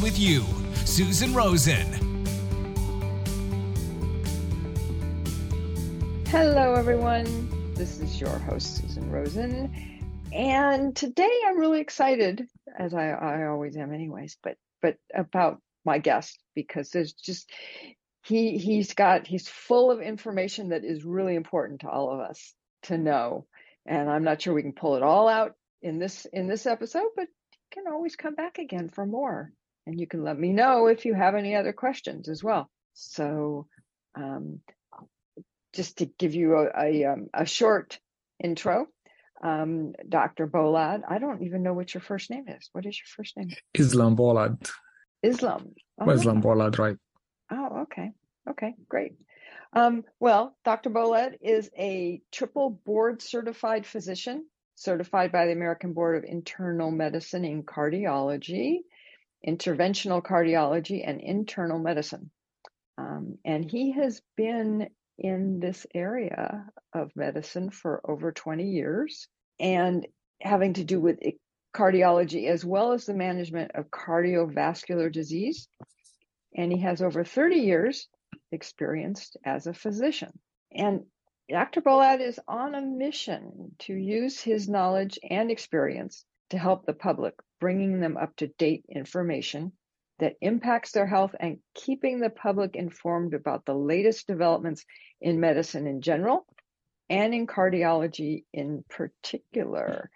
with you, Susan Rosen. Hello, everyone. This is your host, Susan Rosen. And today I'm really excited, as I always am anyways, but about my guest, because there's just, he's full of information that is really important to all of us to know. And I'm not sure we can pull it all out in this episode, but you can always come back again for more. And you can let me know if you have any other questions as well. So just to give you a short intro, Dr. Bolad, I don't even know what your first name is. What is your first name? Islam Bolad. Islam. Oh, well, Islam Bolad, right. Oh, okay. Okay, great. Well, Dr. Bolad is a triple board certified physician, certified by the American Board of Internal Medicine in cardiology, interventional cardiology, and internal medicine. And he has been in this area of medicine for over 20 years, and having to do with cardiology as well as the management of cardiovascular disease. And he has over 30 years experienced as a physician. And Dr. Bolad is on a mission to use his knowledge and experience to help the public, bringing them up-to-date information that impacts their health and keeping the public informed about the latest developments in medicine in general and in cardiology in particular.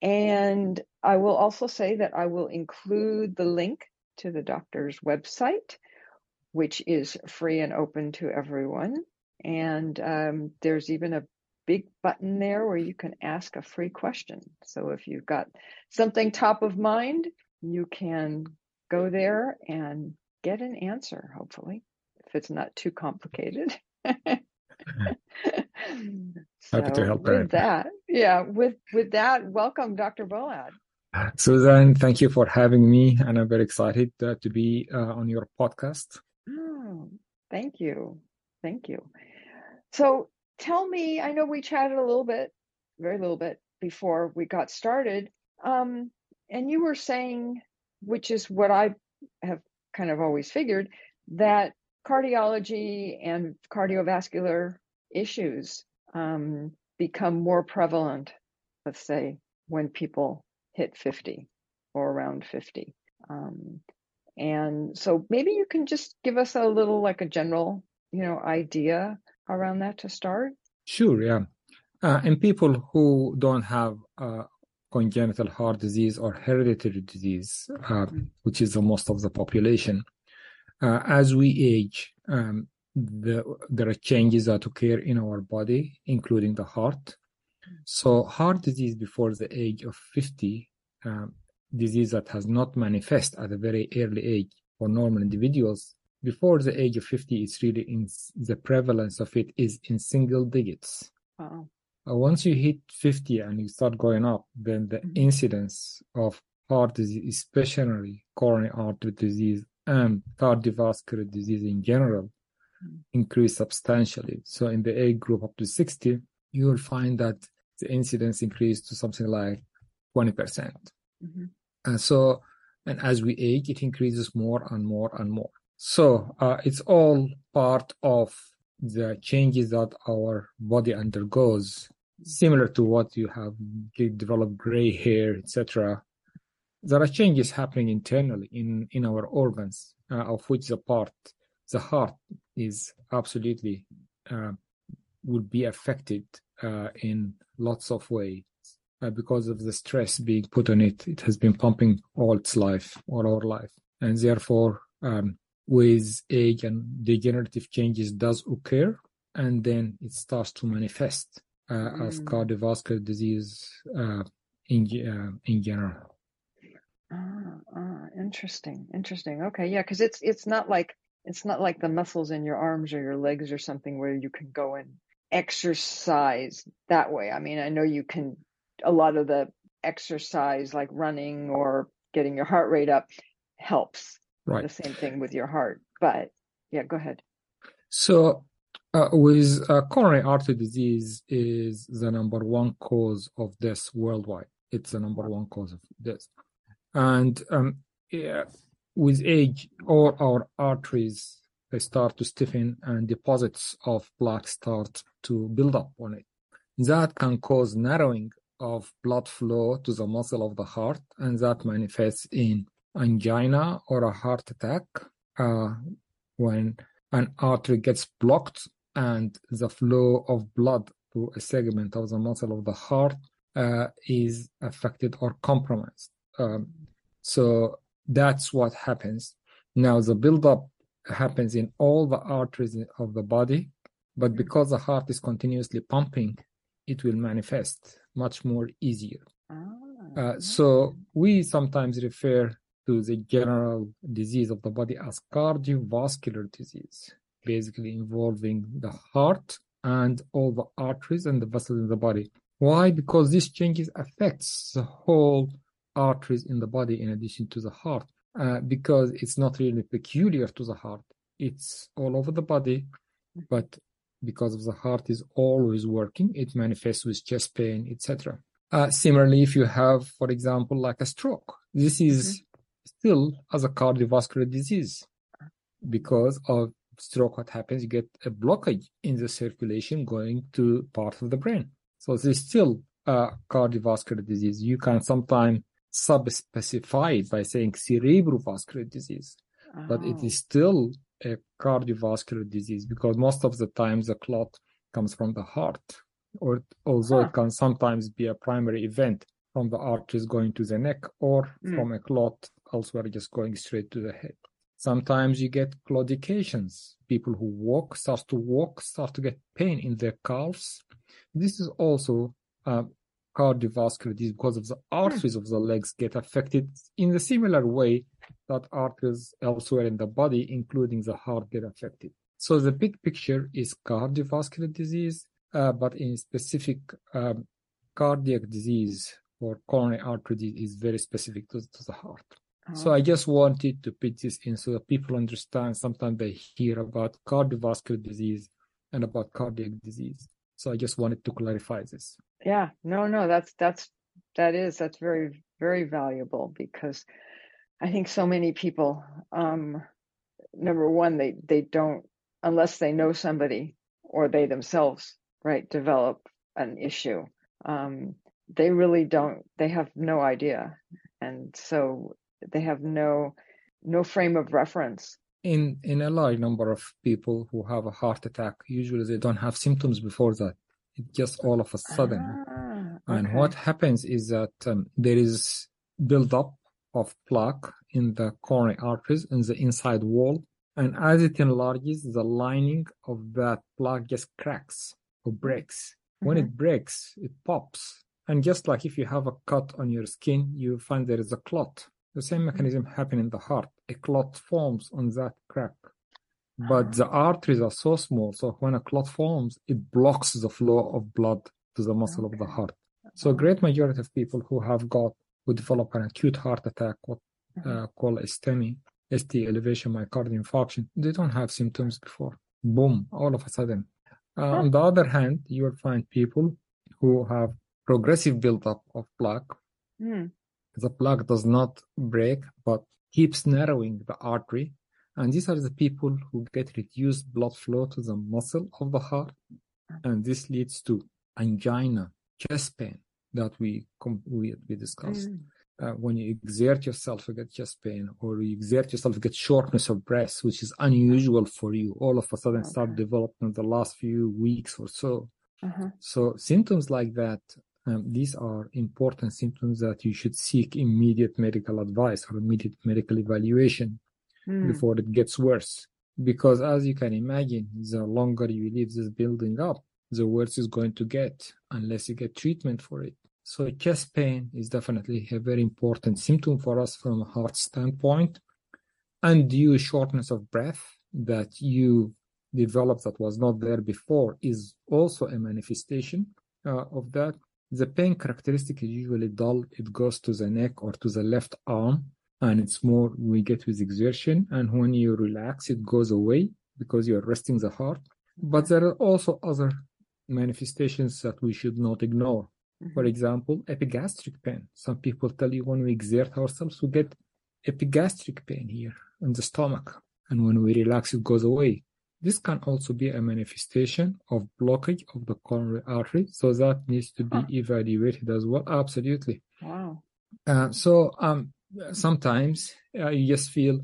And I will also say that I will include the link to the doctor's website, which is free and open to everyone. And there's even a big button there where you can ask a free question. So if you've got something top of mind, you can go there and get an answer, hopefully, if it's not too complicated. Happy to help with that. Yeah, with that, welcome, Dr. Bolad. Susan, thank you for having me, and I'm very excited to be on your podcast. Oh, thank you. Thank you. So tell me, I know we chatted a little bit, very little bit before we got started. And you were saying, which is what I have kind of always figured, that cardiology and cardiovascular issues become more prevalent, let's say, when people hit 50 or around 50. And so maybe you can just give us a little, like a general, idea around that to start? Sure, yeah. And people who don't have congenital heart disease or hereditary disease, which is the most of the population, as we age, there are changes that occur in our body, including the heart. So heart disease before the age of 50, disease that has not manifest at a very early age for normal individuals, before the age of 50, it's really the prevalence of it is in single digits. Wow. Once you hit 50 and you start going up, then the incidence of heart disease, especially coronary artery disease and cardiovascular disease in general, increase substantially. So in the age group up to 60, you will find that the incidence increased to something like 20%. Mm-hmm. And as we age, it increases more and more and more. So it's all part of the changes that our body undergoes, similar to what you have developed gray hair, etc. There are changes happening internally in our organs, of which the heart is absolutely would be affected in lots of ways because of the stress being put on it. It has been pumping all our life, and therefore. With age and degenerative changes does occur, and then it starts to manifest as cardiovascular disease in general. Interesting. Okay. Yeah. Cause it's not like the muscles in your arms or your legs or something where you can go and exercise that way. I mean, I know you can, a lot of the exercise like running or getting your heart rate up helps. Right. The same thing with your heart, but yeah, go ahead. So with coronary artery disease is the number one cause of death worldwide. It's the number one cause of death. And with age, all our arteries, they start to stiffen and deposits of plaque start to build up on it. That can cause narrowing of blood flow to the muscle of the heart, and that manifests in angina or a heart attack when an artery gets blocked and the flow of blood to a segment of the muscle of the heart is affected or compromised. So that's what happens. Now, the buildup happens in all the arteries of the body, but because the heart is continuously pumping, it will manifest much more easier. So we sometimes refer to the general disease of the body as cardiovascular disease, basically involving the heart and all the arteries and the vessels in the body. Why? Because these changes affects the whole arteries in the body in addition to the heart, because it's not really peculiar to the heart. It's all over the body, but because of the heart is always working, it manifests with chest pain, etc. Similarly, if you have, for example, like a stroke, this is still as a cardiovascular disease. Because of stroke, what happens, you get a blockage in the circulation going to part of the brain. So this is still a cardiovascular disease. You can sometimes sub-specify it by saying cerebrovascular disease, but it is still a cardiovascular disease because most of the time the clot comes from the heart, although it can sometimes be a primary event from the arteries going to the neck or from a clot elsewhere just going straight to the head. Sometimes you get claudications. People who start to get pain in their calves. This is also cardiovascular disease because of the arteries of the legs get affected in a similar way that arteries elsewhere in the body, including the heart, get affected. So the big picture is cardiovascular disease, but in specific cardiac disease or coronary artery disease is very specific to the heart. So I just wanted to put this in so that people understand. Sometimes they hear about cardiovascular disease and about cardiac disease. So I just wanted to clarify this. Yeah, no, that's very, very valuable because I think so many people, number one, they don't, unless they know somebody or they themselves, right, develop an issue, they really don't, they have no idea. And so they have no frame of reference. In a large number of people who have a heart attack, usually they don't have symptoms before that. It's just all of a sudden. And what happens is that there is buildup of plaque in the coronary arteries in the inside wall. And as it enlarges, the lining of that plaque just cracks or breaks. When it breaks, it pops. And just like if you have a cut on your skin, you find there is a clot. The same mechanism happens in the heart. A clot forms on that crack. But the arteries are so small, so when a clot forms, it blocks the flow of blood to the muscle of the heart. So a great majority of people who develop an acute heart attack, what called a STEMI, ST elevation myocardial infarction, they don't have symptoms before. Boom, all of a sudden. On the other hand, you will find people who have progressive buildup of plaque. The plaque does not break, but keeps narrowing the artery. And these are the people who get reduced blood flow to the muscle of the heart. And this leads to angina, chest pain that we discussed. When you exert yourself, you get chest pain, or you exert yourself, you get shortness of breath, which is unusual for you. All of a sudden start developing in the last few weeks or so. So symptoms like that, these are important symptoms that you should seek immediate medical advice or immediate medical evaluation before it gets worse. Because as you can imagine, the longer you leave this building up, the worse it's going to get unless you get treatment for it. So chest pain is definitely a very important symptom for us from a heart standpoint. Undue shortness of breath that you develop that was not there before is also a manifestation of that. The pain characteristic is usually dull. It goes to the neck or to the left arm, and it's more we get with exertion. And when you relax, it goes away because you're resting the heart. But there are also other manifestations that we should not ignore. For example, epigastric pain. Some people tell you when we exert ourselves, we get epigastric pain here in the stomach. And when we relax, it goes away. This can also be a manifestation of blockage of the coronary artery. So that needs to be evaluated as well. Absolutely. Wow. Sometimes you just feel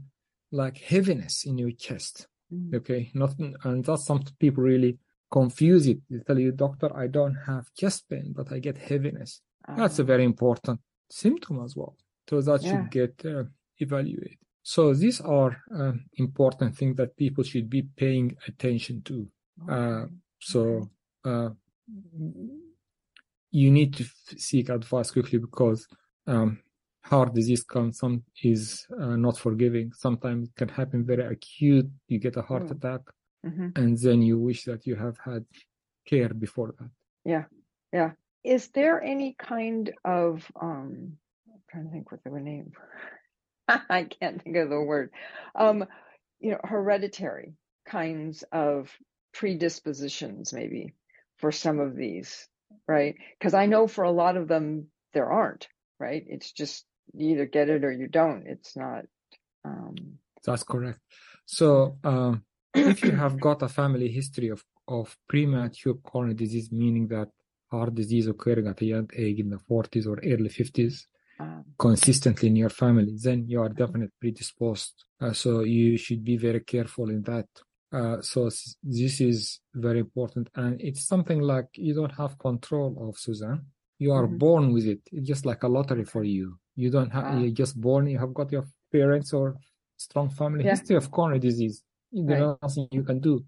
like heaviness in your chest. Okay. And that's some people really confuse it. They tell you, doctor, I don't have chest pain, but I get heaviness. That's a very important symptom as well. So that should get evaluated. So these are important things that people should be paying attention to. You need to seek advice quickly because heart disease is not forgiving. Sometimes it can happen very acute. You get a heart attack, and then you wish that you have had care before that. Yeah, yeah. Is there any kind of I'm trying to think what the name? I can't think of the word, hereditary kinds of predispositions maybe for some of these, right? Because I know for a lot of them, there aren't, right? It's just you either get it or you don't. It's not. That's correct. So if you have got a family history of premature coronary disease, meaning that heart disease occurring at a young age in the 40s or early 50s, consistently in your family, then you are definitely predisposed. So you should be very careful in that. So this is very important. And it's something like you don't have control of, Susan. You are born with it. It's just like a lottery for you. You don't have, you're just born, you have got your parents or strong family history of coronary disease. There's nothing you can do.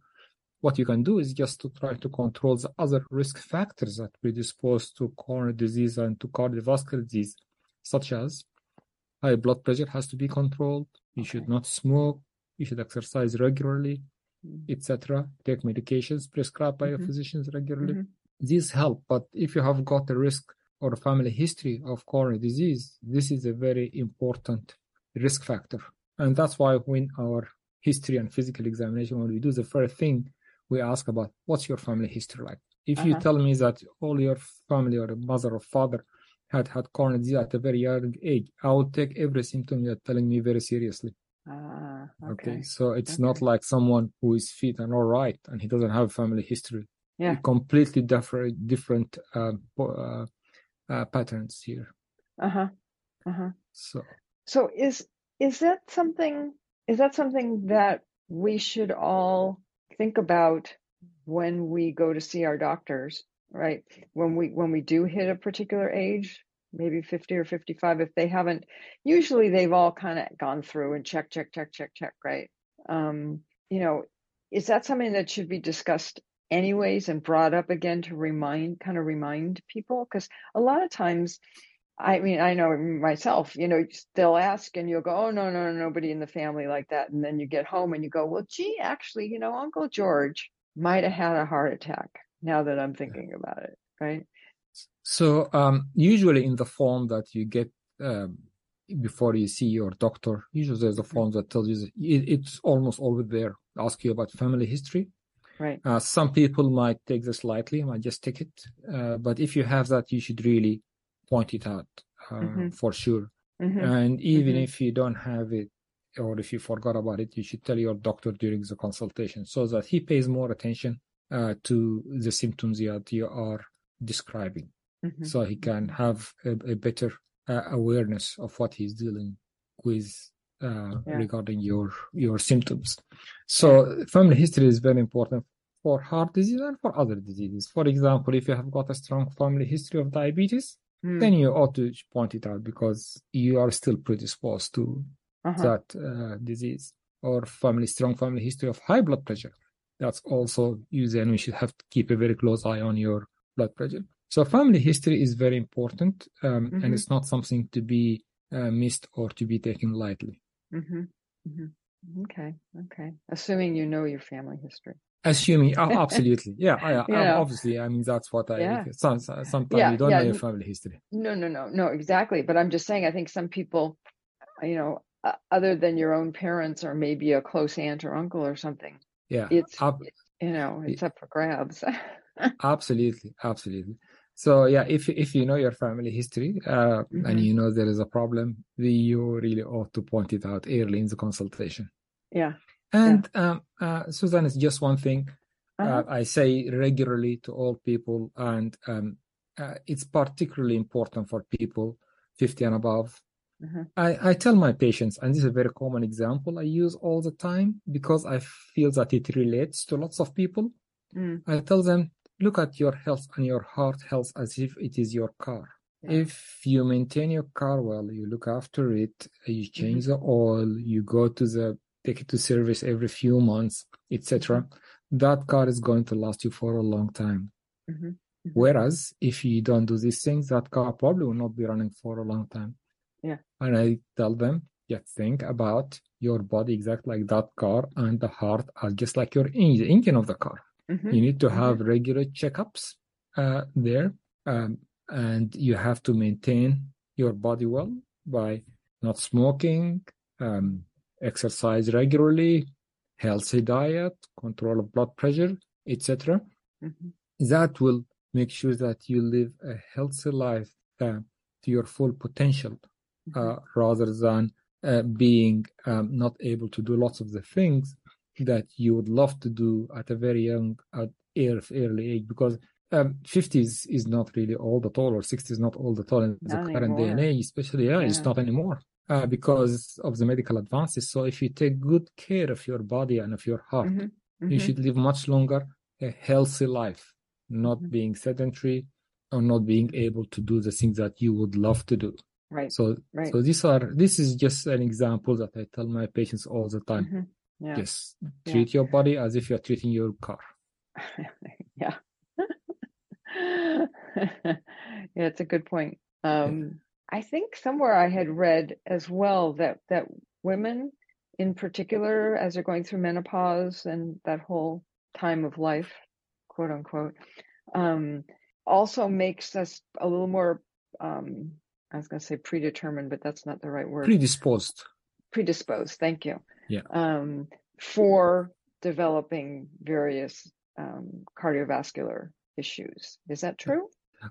What you can do is just to try to control the other risk factors that predispose to coronary disease and to cardiovascular disease, such as high blood pressure has to be controlled, you should not smoke, you should exercise regularly, etc. Take medications prescribed by your physicians regularly. These help, but if you have got a risk or a family history of coronary disease, this is a very important risk factor. And that's why when our history and physical examination, when we do the first thing, we ask about what's your family history like. If you tell me that all your family or mother or father had coronary disease at a very young age, I would take every symptom you're telling me very seriously. Okay. So it's not like someone who is fit and all right and he doesn't have a family history. Yeah. Completely different patterns here. So is that something that we should all think about when we go to see our doctors? Right. When we do hit a particular age, maybe 50 or 55, if they haven't, usually they've all kind of gone through and check, right? Is that something that should be discussed anyways and brought up again to remind people? Because a lot of times, I mean, I know myself, they'll ask and you'll go, oh, no, nobody in the family like that. And then you get home and you go, well, gee, actually, Uncle George might have had a heart attack. Now that I'm thinking about it, right? So usually in the form that you get before you see your doctor, usually there's a form that tells you it's almost always there. Ask you about family history. Right. Some people might take this lightly, might just take it. But if you have that, you should really point it out for sure. And even if you don't have it, or if you forgot about it, you should tell your doctor during the consultation so that he pays more attention to the symptoms that you are describing. So he can have a better awareness of what he's dealing with regarding your symptoms. So family history is very important for heart disease and for other diseases. For example, if you have got a strong family history of diabetes, then you ought to point it out because you are still predisposed to that disease. Or strong family history of high blood pressure. That's also used, and we should have to keep a very close eye on your blood pressure. So family history is very important, and it's not something to be missed or to be taken lightly. Mm-hmm. Mm-hmm. Okay. Assuming you know your family history. Assuming, absolutely. Yeah, obviously. I mean, that's what sometimes you don't know your family history. No, exactly. But I'm just saying, I think some people, other than your own parents or maybe a close aunt or uncle or something. Yeah. It's up for grabs. Absolutely. So yeah, if you know your family history and you know there is a problem, you really ought to point it out early in the consultation. Yeah. And Susan, it's just one thing I say regularly to all people, and it's particularly important for people 50 and above. Uh-huh. I tell my patients, and this is a very common example I use all the time because I feel that it relates to lots of people. Mm. I tell them, look at your health and your heart health as if it is your car. Yeah. If you maintain your car well, you look after it, you change the oil, you take it to service every few months, etc., that car is going to last you for a long time. Mm-hmm. Whereas if you don't do these things, that car probably will not be running for a long time. Yeah. And I tell them, think about your body exactly like that car, and the heart are just like the engine of the car. Mm-hmm. You need to have regular checkups there, and you have to maintain your body well by not smoking, exercise regularly, healthy diet, control of blood pressure, etc. Mm-hmm. That will make sure that you live a healthy life to your full potential, rather than being not able to do lots of the things that you would love to do at a very young, early age, because 50s is not really old at all, or 60s is not old at all in the current day and age, especially, it's not anymore because of the medical advances. So if you take good care of your body and of your heart, you should live much longer, a healthy life, not being sedentary or not being able to do the things that you would love to do. Right. So this is just an example that I tell my patients all the time. Mm-hmm. Yeah. Yes. Treat your body as if you're treating your car. Yeah. It's a good point. I think somewhere I had read as well that women in particular, as they're going through menopause and that whole time of life, quote unquote, also makes us a little more, I was going to say predetermined, but that's not the right word. Predisposed. Thank you. Yeah. For developing various cardiovascular issues. Is that true?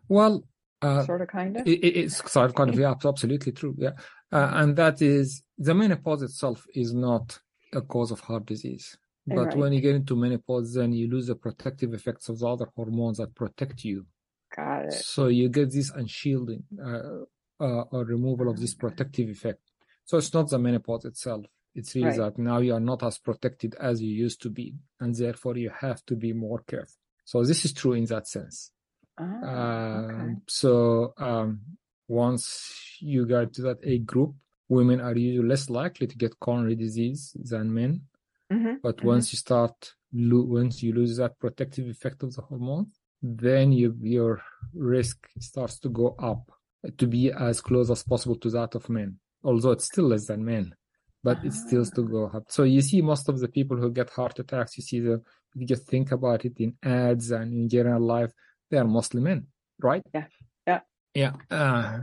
Well, sort of, kind of. It's sort of, kind of. Yeah, absolutely true. Yeah, and that is, the menopause itself is not a cause of heart disease. But when you get into menopause, then you lose the protective effects of the other hormones that protect you. Got it. So you get this unshielding or removal of this protective effect. So it's not the menopause itself. It's really that now you are not as protected as you used to be, and therefore you have to be more careful. So this is true in that sense. So once you get to that age group, women are usually less likely to get coronary disease than men. Mm-hmm. But once you start, once you lose that protective effect of the hormone, then your risk starts to go up to be as close as possible to that of men, although it's still less than men. But it still to go up. So you see most of the people who get heart attacks, if you just think about it in ads and in general life, they are mostly men, right? Yeah.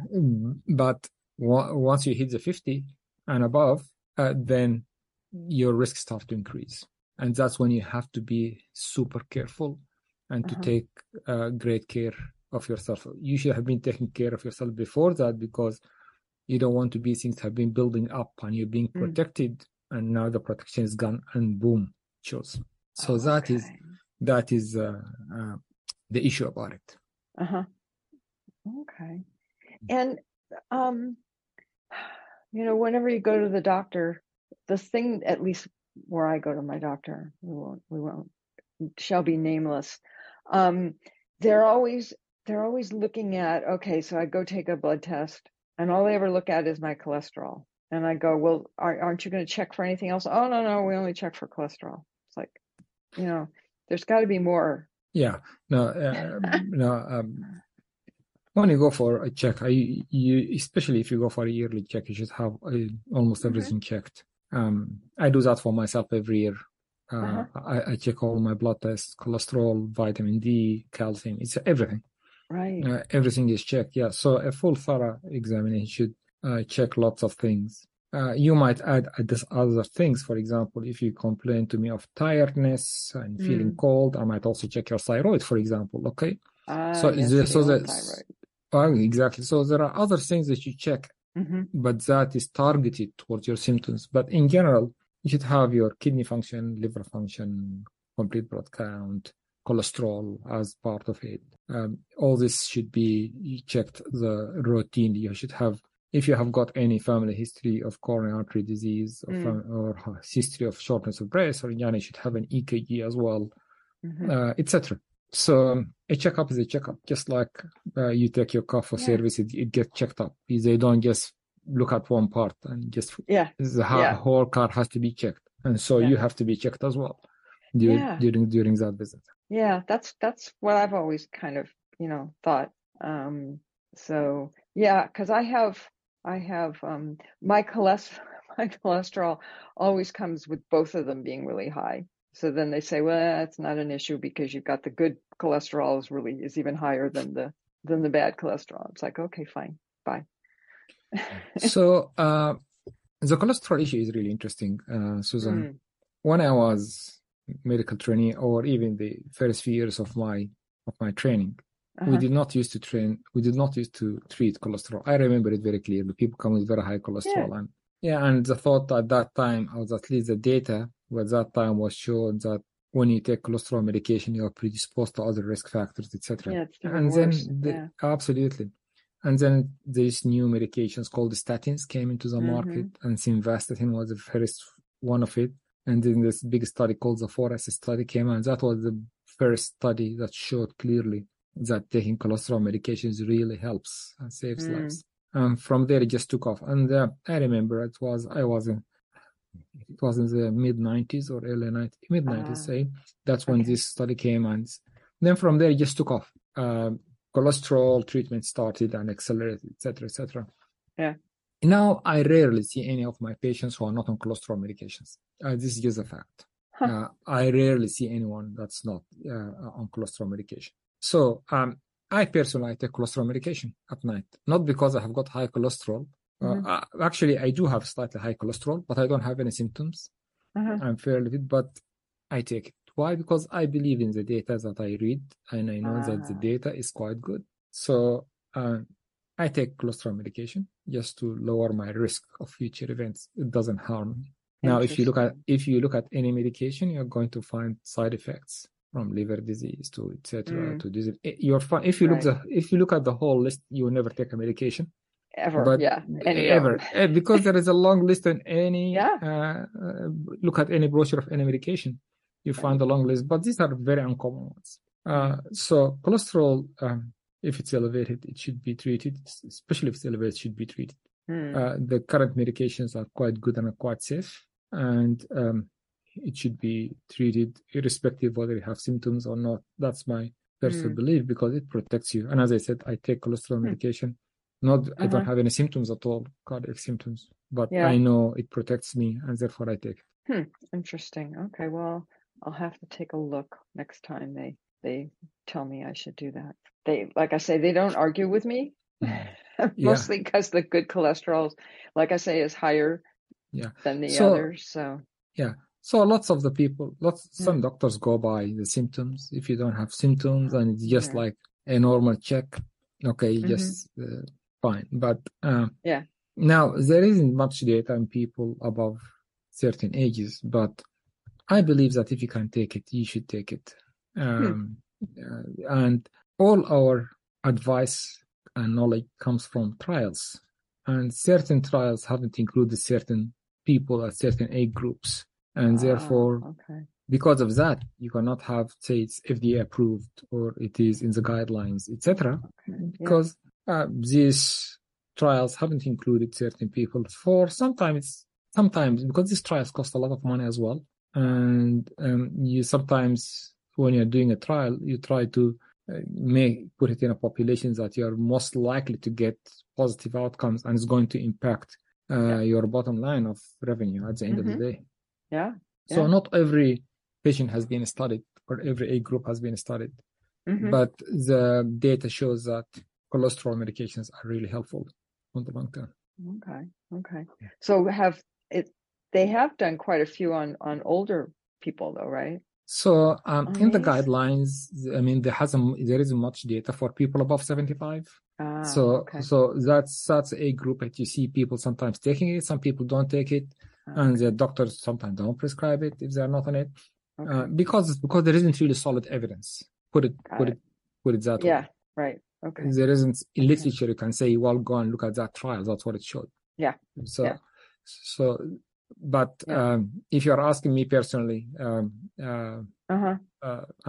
But once you hit the 50 and above, then your risks start to increase. And that's when you have to be super careful and to take great care of yourself. You should have been taking care of yourself before that, because you don't want to be, things have been building up and you're being protected, and now the protection is gone, and boom, it shows. So that is the issue about it. Okay. And whenever you go to the doctor, the thing, at least where I go to my doctor, we won't, shall be nameless. They're always looking at, okay, so I go take a blood test, and all they ever look at is my cholesterol. And I go, well, aren't you going to check for anything else? Oh, no, we only check for cholesterol. It's like, there's got to be more. Yeah, no, When you go for a check, especially if you go for a yearly check, you should have almost everything checked. I do that for myself every year. I check all my blood tests, cholesterol, vitamin D, calcium, it's everything. Right. Everything is checked. Yeah. So a full thorough examination should check lots of things. You might add other things. For example, if you complain to me of tiredness and feeling cold, I might also check your thyroid, for example. Okay. Exactly. So there are other things that you check, but that is targeted towards your symptoms. But in general, you should have your kidney function, liver function, complete blood count, cholesterol as part of it. All this should be checked routinely. You should have, if you have got any family history of coronary artery disease or history of shortness of breath, or you should have an EKG as well, etc. So a checkup is a checkup, just like you take your car for service, it gets checked up. They don't just look at one part and just the whole car has to be checked. And so you have to be checked as well during that visit. Yeah, that's what I've always kind of, thought. So yeah, because I have my cholesterol always comes with both of them being really high. So then they say, well, that's not an issue because you've got the good cholesterol is even higher than the bad cholesterol. It's like, okay, fine, bye. So the cholesterol issue is really interesting, Susan. When I was medical trainee, or even the first few years of my training, we did not used to treat cholesterol. I remember it very clearly. People come with very high cholesterol, and the thought at that time, or at least the data. But that time was shown that when you take cholesterol medication, you are predisposed to other risk factors, etc. Yeah, and worse. Absolutely. And then these new medications called the statins came into the market, and simvastatin was the first one of it. And then this big study called the 4S study came out. That was the first study that showed clearly that taking cholesterol medications really helps and saves lives. And from there, it just took off. And I remember it was in the mid-90s or early 90s, mid-90s, say. That's when this study came. And then from there, it just took off. Cholesterol treatment started and accelerated, et cetera, et cetera. Yeah. Now, I rarely see any of my patients who are not on cholesterol medications. This is just a fact. Huh. I rarely see anyone that's not on cholesterol medication. So I personally take cholesterol medication at night, not because I have got high cholesterol. Actually, I do have slightly high cholesterol, but I don't have any symptoms. I'm fairly fit, but I take it. Why? Because I believe in the data that I read, and I know that the data is quite good. So I take cholesterol medication just to lower my risk of future events. It doesn't harm me. Now, if you look at any medication, you're going to find side effects from liver disease to etc. to disease. If you look at the whole list, you will never take a medication. Ever, because there is a long list on any look at any brochure of any medication, you find a long list, but these are very uncommon ones. So cholesterol, if it's elevated, it should be treated, especially if it's elevated, it should be treated. The current medications are quite good and are quite safe, and it should be treated irrespective of whether you have symptoms or not. That's my personal belief, because it protects you. And as I said, I take cholesterol medication. I don't have any symptoms at all, cardiac symptoms, but I know it protects me, and therefore I take it. Interesting. Okay, well, I'll have to take a look next time they tell me I should do that. They, like I say, they don't argue with me, mostly because the good cholesterol, like I say, is higher than the others. So yeah. So lots of the people, some doctors go by the symptoms. If you don't have symptoms, and it's just like a normal check, okay, just fine. But now there isn't much data on people above certain ages, but I believe that if you can take it, you should take it. And all our advice and knowledge comes from trials, and certain trials haven't included certain people at certain age groups, and therefore because of that, you cannot have, say, it's FDA approved, or it is in the guidelines, etc. Because these trials haven't included certain people sometimes because these trials cost a lot of money as well. And you sometimes, when you're doing a trial, you try to may put it in a population that you are most likely to get positive outcomes, and it's going to impact your bottom line of revenue at the end of the day. So not every patient has been studied or every age group has been studied, but the data shows that cholesterol medications are really helpful on the long term. Okay. Yeah. So they have done quite a few on older people though, right? So in the guidelines, I mean, there isn't much data for people above 75. So that's a group that you see people sometimes taking it, some people don't take it, and the doctors sometimes don't prescribe it if they're not on it, because there isn't really solid evidence. Put it that way. Yeah, right. Okay. There isn't in literature you can say, well, go and look at that trial. That's what it showed. Yeah. But if you're asking me personally, and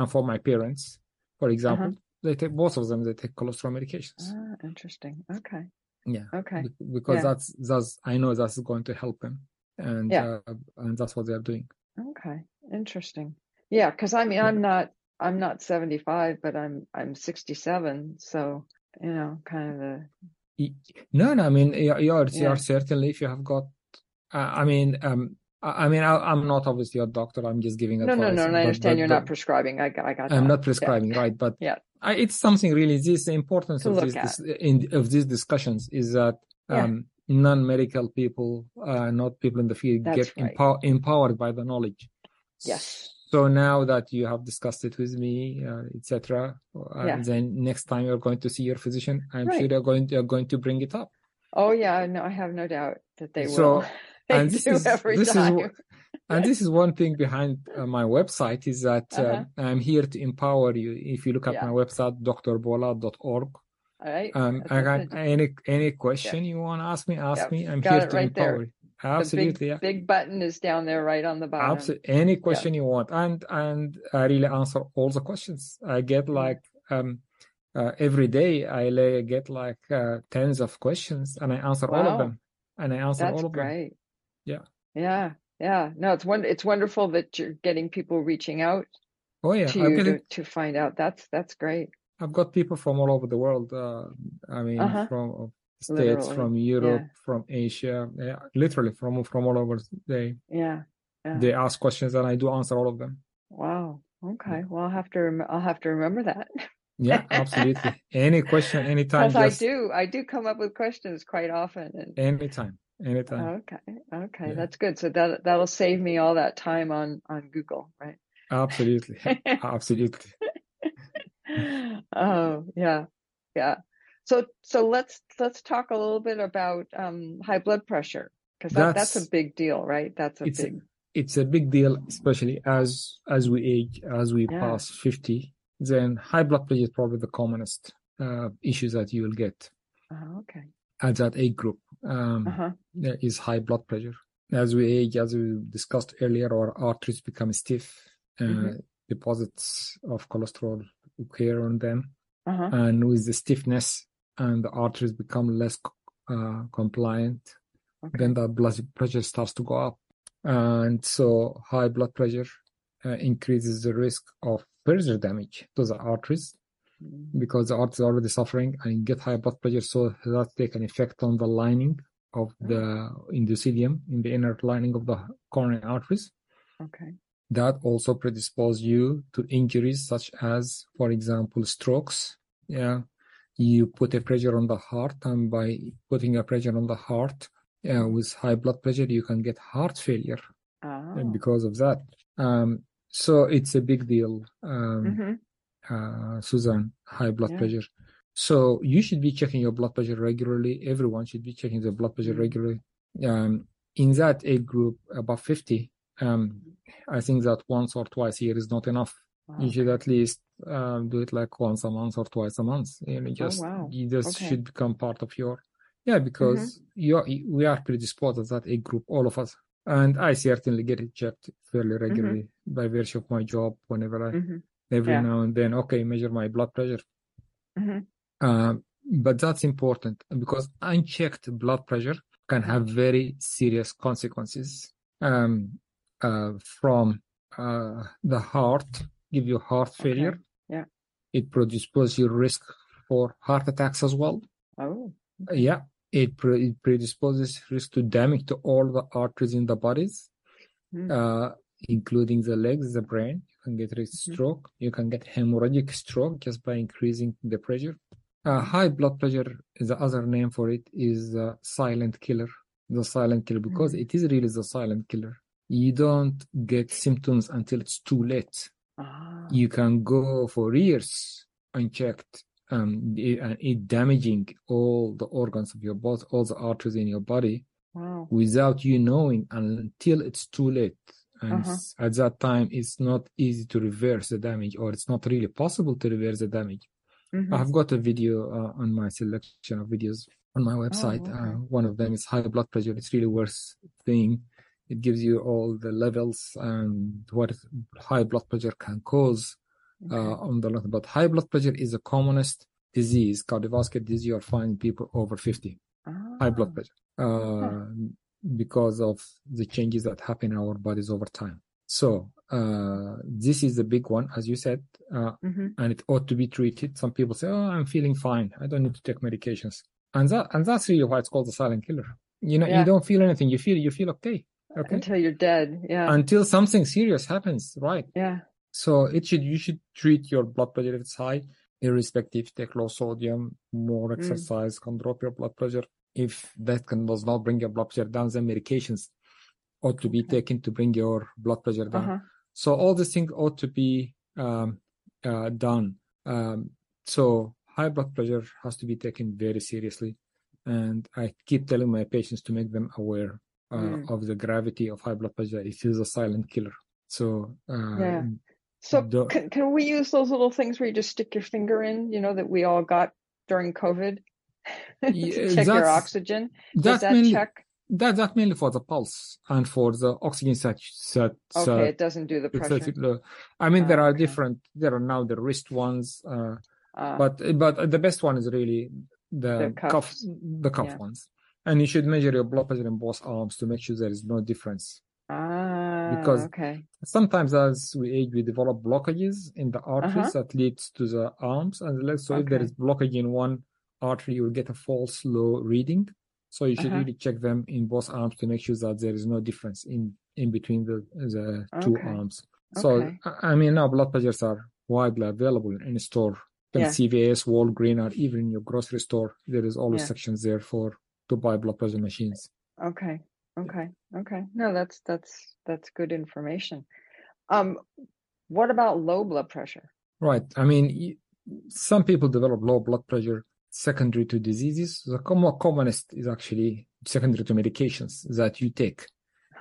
for my parents, for example, both of them take cholesterol medications. Interesting. Okay. Yeah. Okay. Because that's I know that's going to help them, and that's what they're doing. Okay. Interesting. Yeah, because I mean, I'm not 75, but I'm 67. So you know, kind of the. No. I mean, you're certainly, if you have got. I'm not obviously a doctor. I'm just giving advice. No, I understand but, you're not prescribing. I got. I'm not prescribing, right? But it's something really. The importance of these discussions is that non-medical people, not people in the field, empowered by the knowledge. Yes. So now that you have discussed it with me, etc., then next time you're going to see your physician, I'm sure they're going to bring it up. Oh yeah, no, I have no doubt that they will. So, this is one thing behind my website is that I'm here to empower you. If you look at my website, drbolad.org. All right. Any question you want to ask me, me. I'm here to empower you. Absolutely. The big button is down there, right on the bottom. Absolutely. Any question you want, and I really answer all the questions I get. Like. Every day I get like tens of questions, and I answer all of them. That's great. Yeah. No, it's wonderful that you're getting people reaching out to you to find out. That's great. I've got people from all over the world. From the States, from Europe, from Asia, literally from all over the They ask questions, and I do answer all of them. Wow. Okay. Well, I'll have to remember that. Yeah, absolutely. Any question, anytime. Because I do come up with questions quite often. Anytime. Okay, that's good. So that'll save me all that time on Google, right? Absolutely, absolutely. Oh yeah. So let's talk a little bit about high blood pressure, because that's a big deal, right? It's a big deal, especially as we age, as we pass 50. Then high blood pressure is probably the commonest issue that you will get at that age group. There is high blood pressure. As we age, as we discussed earlier, our arteries become stiff, deposits of cholesterol occur on them. And with the stiffness, and the arteries become less compliant, then the blood pressure starts to go up. And so high blood pressure increases the risk of further damage to the arteries, because the arteries are already suffering and get high blood pressure, so that take an effect on the lining of the endothelium, in the inner lining of the coronary arteries. That also predisposes you to injuries such as, for example, strokes. You put a pressure on the heart, and by putting a pressure on the heart with high blood pressure, you can get heart failure because of that. So it's a big deal, Susan, high blood pressure. So you should be checking your blood pressure regularly. Everyone should be checking their blood pressure regularly. In that age group, above 50, I think that once or twice a year is not enough. You should at least do it like once a month or twice a month. You should become part of your... Yeah, because we are predisposed at that age group, all of us. And I certainly get it checked fairly regularly by virtue of my job. Whenever I, every now and then, measure my blood pressure. But that's important, because unchecked blood pressure can have very serious consequences from the heart, give you heart failure. It predisposes your risk for heart attacks as well. Oh. Yeah, it predisposes risk to damage to all the arteries in the bodies, including the legs, the brain. You can get stroke. You can get hemorrhagic stroke just by increasing the pressure. High blood pressure, the other name for it is the silent killer, because it is really the silent killer. You don't get symptoms until it's too late. Ah. You can go for years unchecked, and it damaging all the organs of your body, all the arteries in your body, without you knowing until it's too late. And at that time, it's not easy to reverse the damage, or it's not really possible to reverse the damage. Mm-hmm. I've got a video on my selection of videos on my website. One of them is high blood pressure. It's really worth seeing. It gives you all the levels and what high blood pressure can cause on the lot. But high blood pressure is the commonest disease, cardiovascular disease. You'll find people over 50, high blood pressure, because of the changes that happen in our bodies over time. So this is the big one, as you said, and it ought to be treated. Some people say, I'm feeling fine. I don't need to take medications. And that's really why it's called the silent killer. You know, you don't feel anything. You feel okay. Until you're dead. Yeah. Until something serious happens. Right. Yeah. So you should treat your blood pressure if it's high, irrespective. Take low sodium, more exercise, can drop your blood pressure. If that does not bring your blood pressure down, then medications ought to be taken to bring your blood pressure down. So all these things ought to be done. So high blood pressure has to be taken very seriously. And I keep telling my patients to make them aware of the gravity of high blood pressure. It is a silent killer. So can we use those little things where you just stick your finger in, that we all got during COVID? To check your oxygen. That's mainly for the pulse and for the oxygen saturation. Okay, it doesn't do the pressure. I mean, there are different. There are now the wrist ones, but the best one is really the cuff ones. And you should measure your blood pressure in both arms to make sure there is no difference. Because sometimes as we age, we develop blockages in the arteries that leads to the arms and the legs. So if there is blockage in one artery, you will get a false low reading. So you should really check them in both arms to make sure that there is no difference in between the two arms. Okay. So, I mean, now blood pressures are widely available in any store. CVS, Walgreens, or even in your grocery store, there is always sections there to buy blood pressure machines. Okay. No, that's good information. What about low blood pressure? Right. I mean, some people develop low blood pressure secondary to diseases. The commonest is actually secondary to medications that you take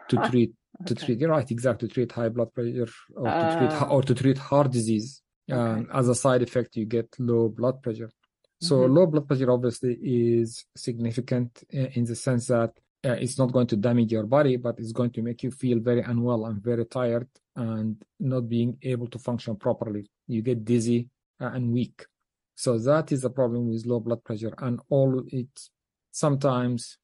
to treat to treat high blood pressure or to treat heart disease. As a side effect, you get low blood pressure. So low blood pressure obviously is significant in the sense that it's not going to damage your body, but it's going to make you feel very unwell and very tired and not being able to function properly. You get dizzy and weak. So that is the problem with low blood pressure, and sometimes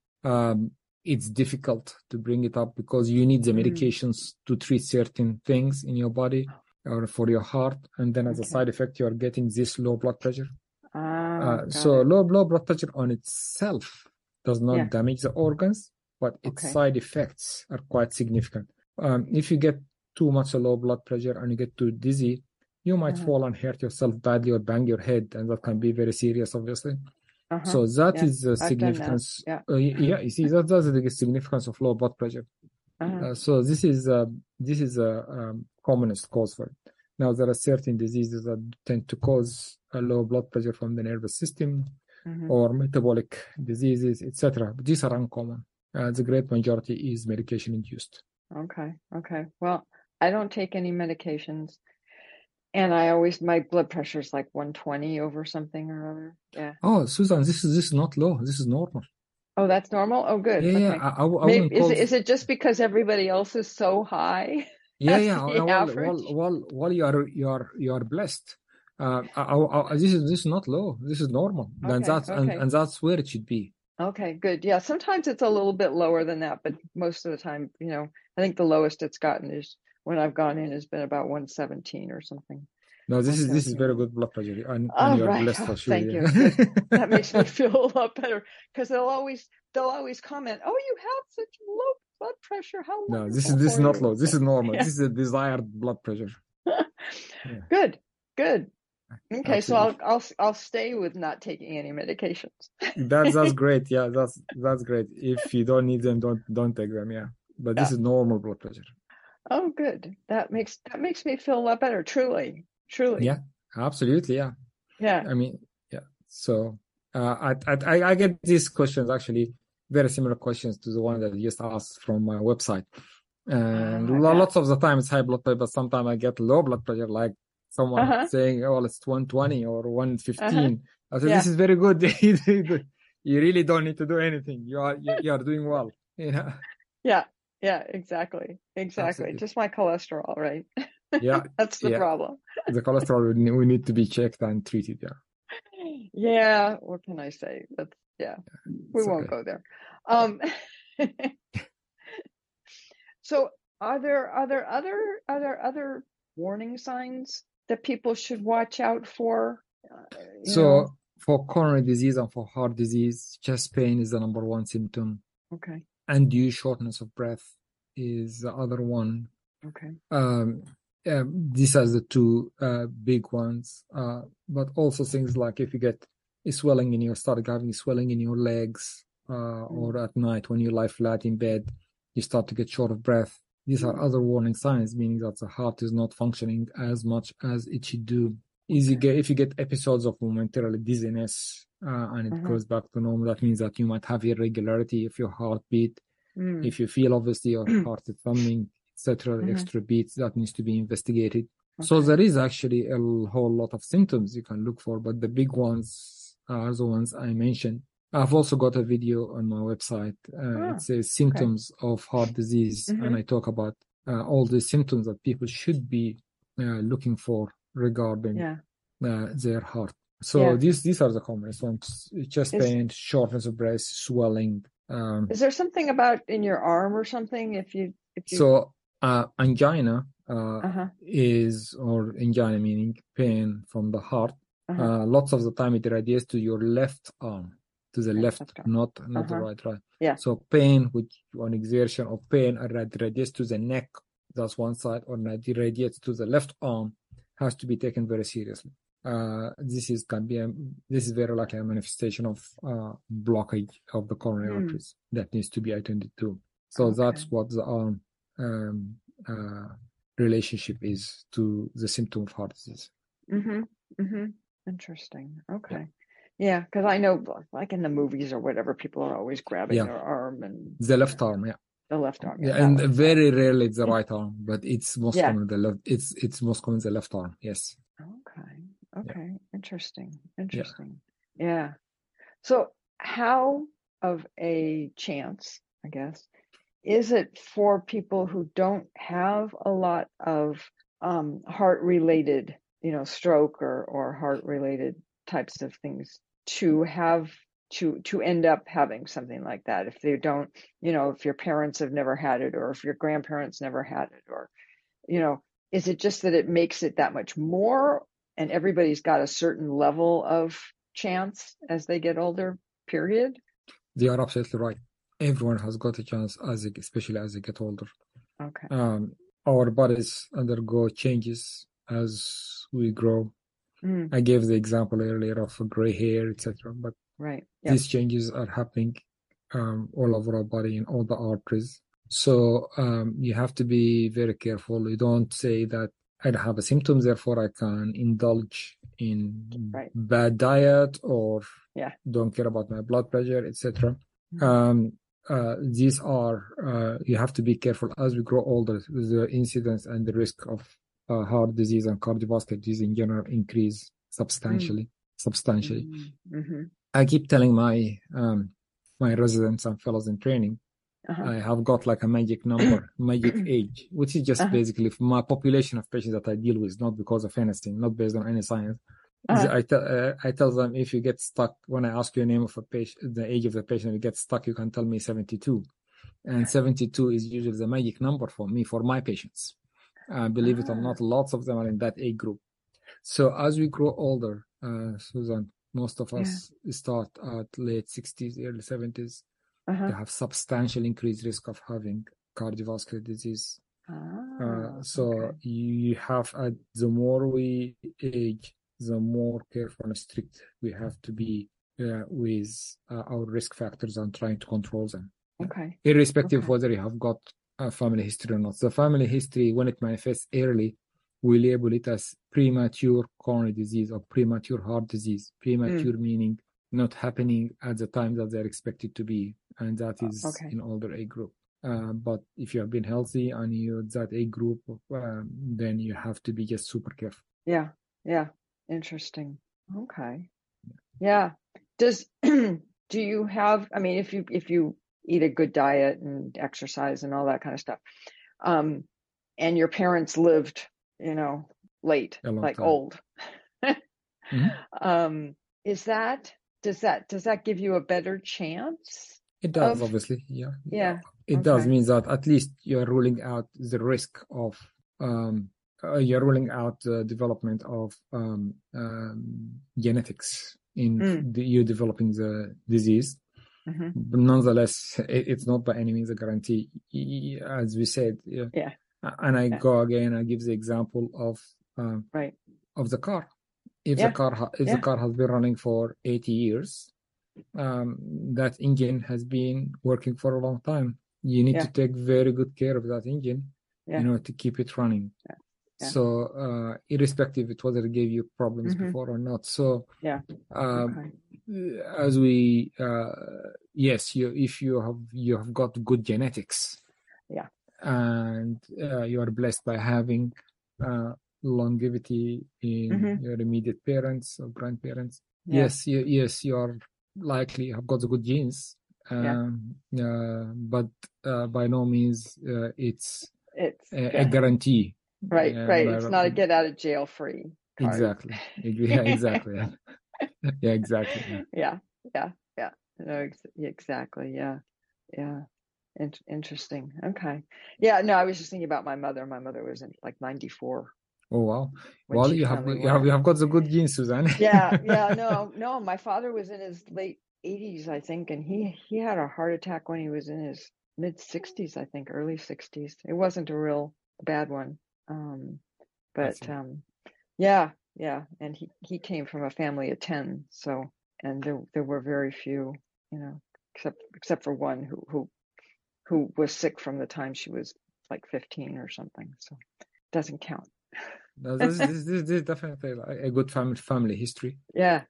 it's difficult to bring it up because you need the medications to treat certain things in your body or for your heart, and then as a side effect, you are getting this low blood pressure. Low blood pressure on itself does not damage the organs, but its side effects are quite significant. If you get too much low blood pressure and you get too dizzy, you might fall and hurt yourself badly or bang your head, and that can be very serious, obviously. So that is the significance. You see, that's the significance of low blood pressure. So this is a commonest cause for it. Now, there are certain diseases that tend to cause a low blood pressure from the nervous system or metabolic diseases, etc. But these are uncommon. The great majority is medication-induced. Okay. Well, I don't take any medications. And I my blood pressure is like 120 over something or other. Yeah. Oh, Susan, this is not low. This is normal. Oh, that's normal? Oh, good. Yeah. Is it just because everybody else is so high? Yeah. Well, you are blessed. This is not low. This is normal. Okay, and that's where it should be. Okay, good. Yeah. Sometimes it's a little bit lower than that, but most of the time, I think the lowest it's gotten is when I've gone in has been about 117 or something. No, this is very good blood pressure, and you're right. Blessed for sure. Thank you. That makes me feel a lot better, because they'll always comment, "Oh, you have such low blood pressure. How low?" No, this is not low. This is normal. Yeah. This is a desired blood pressure. Yeah. Good. Okay, absolutely. So I'll stay with not taking any medications. That's great. Yeah, that's great. If you don't need them, don't take them. Yeah, but this is normal blood pressure. Oh, good. That makes me feel a lot better. Truly. Yeah, absolutely. Yeah. Yeah. I mean, yeah. So I get these questions, actually very similar questions to the one that you just asked from my website, and lots of the time it's high blood pressure, but sometimes I get low blood pressure, like someone saying, "Oh, well, it's 120 or 115." I said, "This is very good. You really don't need to do anything. You are doing well." You know. Yeah. Yeah. Exactly. Absolutely. Just my cholesterol, right? Yeah, that's the problem. The cholesterol we need to be checked and treated. Yeah. Yeah. What can I say? That's we won't go there. So, are there other warning signs that people should watch out for? For coronary disease and for heart disease, chest pain is the number one symptom. Okay. Undue shortness of breath is the other one. Okay. These are the two big ones, but also things like if you get start having swelling in your legs, or at night when you lie flat in bed, you start to get short of breath. These are other warning signs, meaning that the heart is not functioning as much as it should do. If you get episodes of momentarily dizziness, and it goes back to normal, that means that you might have irregularity of your heartbeat. If you feel obviously your heart is thumping, etc., extra beats, that needs to be investigated. Okay. So there is actually a whole lot of symptoms you can look for, but the big ones are the ones I mentioned. I've also got a video on my website. It says symptoms of heart disease, and I talk about all the symptoms that people should be looking for regarding their heart. So these are the commonest ones: chest pain, shortness of breath, swelling. Is there something about in your arm or something if you... So angina angina meaning pain from the heart. Lots of the time it radiates to your left arm, to the left, not the right. Yeah. So pain, which on exertion of pain, radiates to the neck. That's one side, or radiates to the left arm, has to be taken very seriously. This is very likely a manifestation of blockage of the coronary arteries that needs to be attended to. So that's what the arm relationship is to the symptom of heart disease. Interesting. Okay. Yeah, because I know, like in the movies or whatever, people are always grabbing their arm and the left arm. Yeah. The left arm. Yeah, and very rarely it's the right arm, but it's most common the left. It's most common the left arm. Yes. Okay. Yeah. Interesting. Yeah. So, how of a chance, I guess, is it for people who don't have a lot of heart-related, stroke or heart-related types of things to have to end up having something like that? If they don't, if your parents have never had it, or if your grandparents never had it, or, is it just that it makes it that much more, and everybody's got a certain level of chance as they get older, period? They are absolutely right. Everyone has got a chance, especially as they get older. Okay. Our bodies undergo changes as we grow. I gave the example earlier of gray hair, etc. But these changes are happening all over our body in all the arteries. So you have to be very careful. You don't say that I don't have a symptom, therefore I can indulge in bad diet or don't care about my blood pressure, etc. These are you have to be careful as we grow older. The incidence and the risk of heart disease and cardiovascular disease in general increase substantially. Mm-hmm. I keep telling my my residents and fellows in training, I have got like a magic number, magic age, which is just basically for my population of patients that I deal with, not because of anything, not based on any science. I tell them, if you get stuck, when I ask you a name of a patient, the age of the patient, you get stuck, you can tell me 72. And 72 is usually the magic number for me, for my patients. Believe it or not, lots of them are in that age group. So as we grow older, Susan, most of us start at late 60s, early 70s. They have substantial increased risk of having cardiovascular disease. You have, the more we age, the more careful and strict we have to be with our risk factors and trying to control them. Okay. Irrespective of whether you have got a family history or not. The family history, when it manifests early, we label it as premature coronary disease or premature heart disease. Premature meaning not happening at the time that they're expected to be, and that is in older age group. But if you have been healthy and you're that age group, then you have to be just super careful. Yeah, yeah. Interesting. Okay. Yeah. Do you have, I mean, if you eat a good diet and exercise and all that kind of stuff, and your parents lived, late, like time. Old, does that give you a better chance? It does, obviously. Yeah. Yeah. It does mean that at least you're ruling out the risk of, you're ruling out the development of genetics in you developing the disease. Mm-hmm. But nonetheless, it's not by any means a guarantee, as we said. Yeah. And I go again. I give the example of the car. If the car has been running for 80 years, that engine has been working for a long time. You need to take very good care of that engine, to keep it running. Yeah. Yeah. So, irrespective of whether it gave you problems before or not. So, as we, if you have got good genetics, and you are blessed by having longevity in your immediate parents or grandparents, you are likely have got the good genes, but by no means it's a guarantee. Right, right. It's not a get out of jail free card. Exactly. Yeah, exactly. Yeah, exactly. Yeah, yeah, yeah. No, exactly. Yeah, yeah. Interesting. Okay. Yeah. No, I was just thinking about my mother. My mother was in like 94. Oh wow! Well, you have got the good genes, Susan. Yeah, yeah. No. My father was in his late 80s, I think, and he had a heart attack when he was in his mid 60s, I think, early 60s. It wasn't a real bad one. And he came from a family of 10, so, and there were very few, except for one who was sick from the time she was like 15 or something, so it doesn't count. No, this is definitely a good family history. For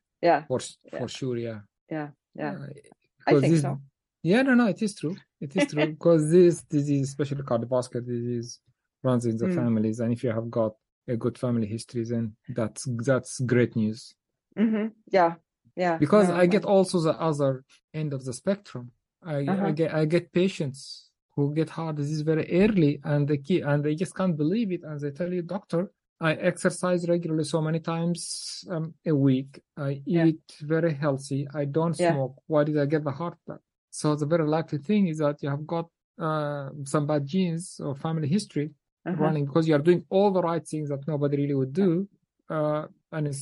sure. I think so. It is true because this disease, especially cardiovascular disease, runs in the families, and if you have got a good family history, then that's great news. Mm-hmm. Yeah, yeah. Because I get also the other end of the spectrum. I get patients who get heart disease very early, and they just can't believe it, and they tell you, doctor, I exercise regularly so many times a week. I eat very healthy. I don't smoke. Why did I get the heart attack? So the very likely thing is that you have got some bad genes or family history. Running because you are doing all the right things that nobody really would do, and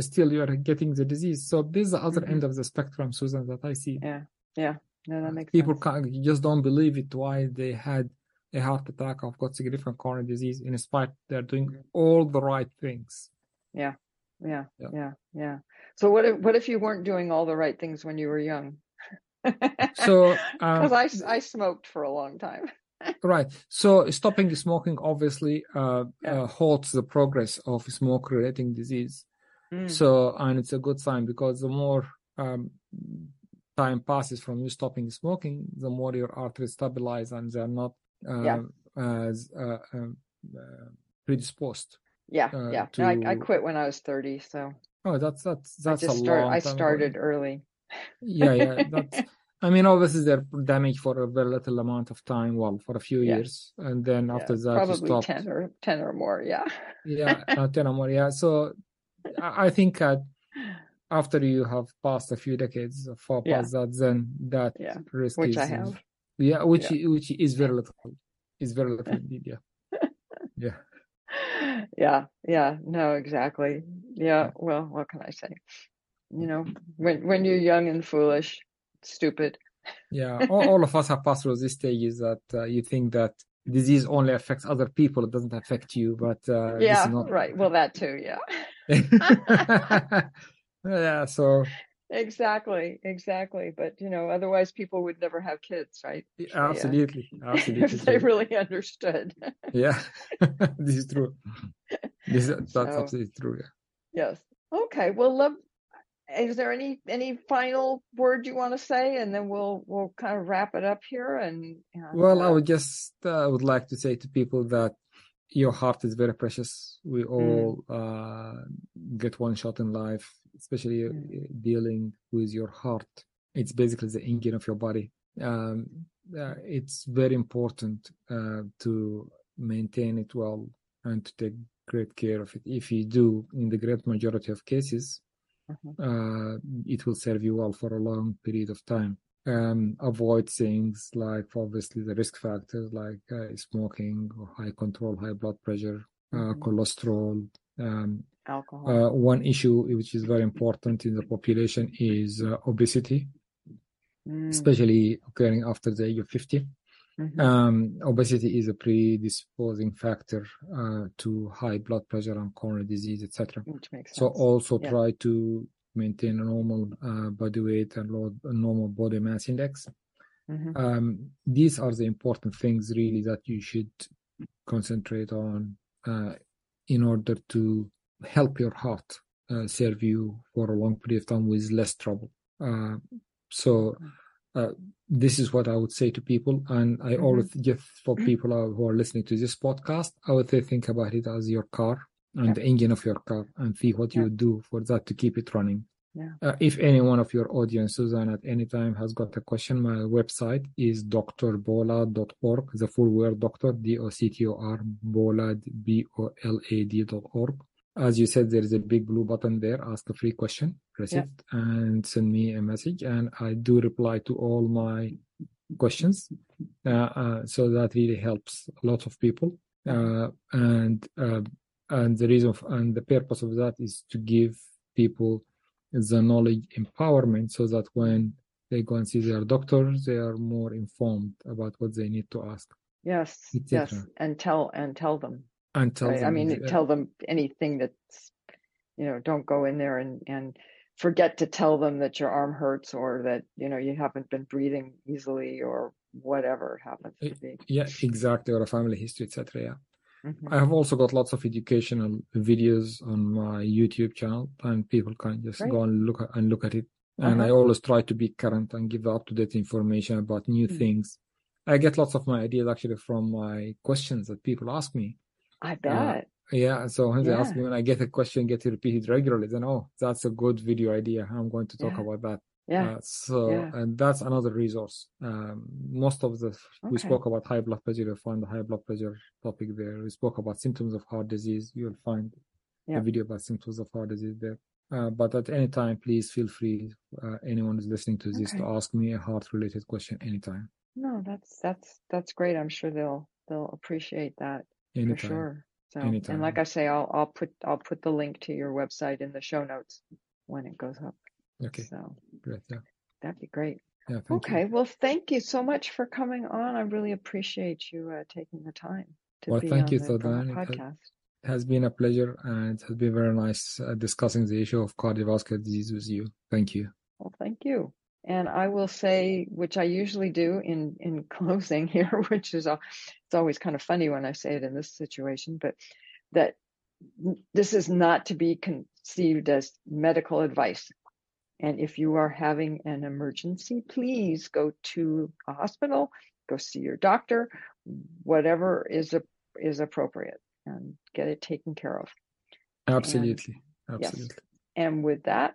still you are getting the disease. So this is the other end of the spectrum, Susan, that I see. Yeah, yeah, no, that makes people sense. People just don't believe it. Why they had a heart attack or got significant coronary disease, in spite they are doing all the right things. Yeah, yeah, yeah, yeah, yeah. So what if you weren't doing all the right things when you were young? So because I smoked for a long time. Right. So stopping smoking obviously halts the progress of smoke-related disease. So, and it's a good sign because the more time passes from you stopping smoking, the more your arteries stabilize and they're not as predisposed. Yeah, yeah. To... I quit when I was 30, so. Oh, that's a long time. I started early. Yeah, yeah. Obviously, they're damaged for a very little amount of time, for a few years. And then after that, probably you stop. 10 or more, yeah. Yeah, 10 or more, yeah. So I think that after you have passed a few decades far past that, then that risk which is... I have. Yeah, which is very little. It's very little indeed, yeah. Yeah. Yeah, no, exactly. Yeah, well, what can I say? You know, when you're young and foolish, stupid. Yeah, all of us have passed through these stages that you think that disease only affects other people, it doesn't affect you, but yeah, not... right. Well, that too, yeah. Yeah, so exactly. But you know, otherwise people would never have kids, right? Absolutely. If they really understood. Yeah, this is true. That's absolutely true. Yeah. Yes. Okay. Well, love. Is there any final word you want to say, and then we'll kind of wrap it up here? Well, I would just would like to say to people that your heart is very precious. We all get one shot in life, especially dealing with your heart. It's basically the engine of your body. It's very important to maintain it well and to take great care of it. If you do, in the great majority of cases, it will serve you well for a long period of time. Avoid things like, obviously, the risk factors like smoking or high blood pressure, cholesterol. Alcohol. One issue which is very important in the population is obesity, especially occurring after the age of 50. Obesity is a predisposing factor to high blood pressure and coronary disease, etc. Which makes sense. So also try to maintain a normal body weight and normal body mass index. These are the important things really that you should concentrate on in order to help your heart serve you for a long period of time with less trouble. This is what I would say to people, and I always just for people who are listening to this podcast, I would say think about it as your car and the engine of your car, and see what you do for that to keep it running. If any one of your audience, Susan, at any time has got a question, my website is drbolad.org, the full word doctor, D-O-C-T-O-R, bolad, B-O-L-A-D.org. As you said, there is a big blue button there. Ask a free question, press it, and send me a message. And I do reply to all my questions. So that really helps a lot of people. And the reason and the purpose of that is to give people the knowledge empowerment so that when they go and see their doctors, they are more informed about what they need to ask. Yes, yes, and tell them. And tell them, I mean, tell them anything that's, you know, don't go in there and forget to tell them that your arm hurts or that, you know, you haven't been breathing easily or whatever happens to be. Yeah, exactly. Or a family history, etc. Yeah. I have also got lots of educational videos on my YouTube channel, and people can just go and look at it. And I always try to be current and give up-to-date information about new things. I get lots of my ideas actually from my questions that people ask me. I bet. So when they ask me, when I get a question, get it repeated regularly, then, that's a good video idea. I'm going to talk about that. And that's another resource. Most of the, we spoke about high blood pressure, you'll find the high blood pressure topic there. We spoke about symptoms of heart disease. You'll find a video about symptoms of heart disease there. But at any time, please feel free, anyone who's listening to this, to ask me a heart-related question anytime. No, that's great. I'm sure they'll appreciate that. Anytime. For sure. So, anytime. And like I say, I'll put the link to your website in the show notes when it goes up. Okay. So great. Yeah. That'd be great. Yeah, okay. Well, thank you so much for coming on. I really appreciate you taking the time to be on the podcast. It has been a pleasure, and it has been very nice discussing the issue of cardiovascular disease with you. Thank you. Well, thank you. And I will say, which I usually do in closing here, which is it's always kind of funny when I say it in this situation, but that this is not to be conceived as medical advice. And if you are having an emergency, please go to a hospital, go see your doctor, whatever is appropriate, and get it taken care of. Absolutely. Absolutely. Yes. And with that,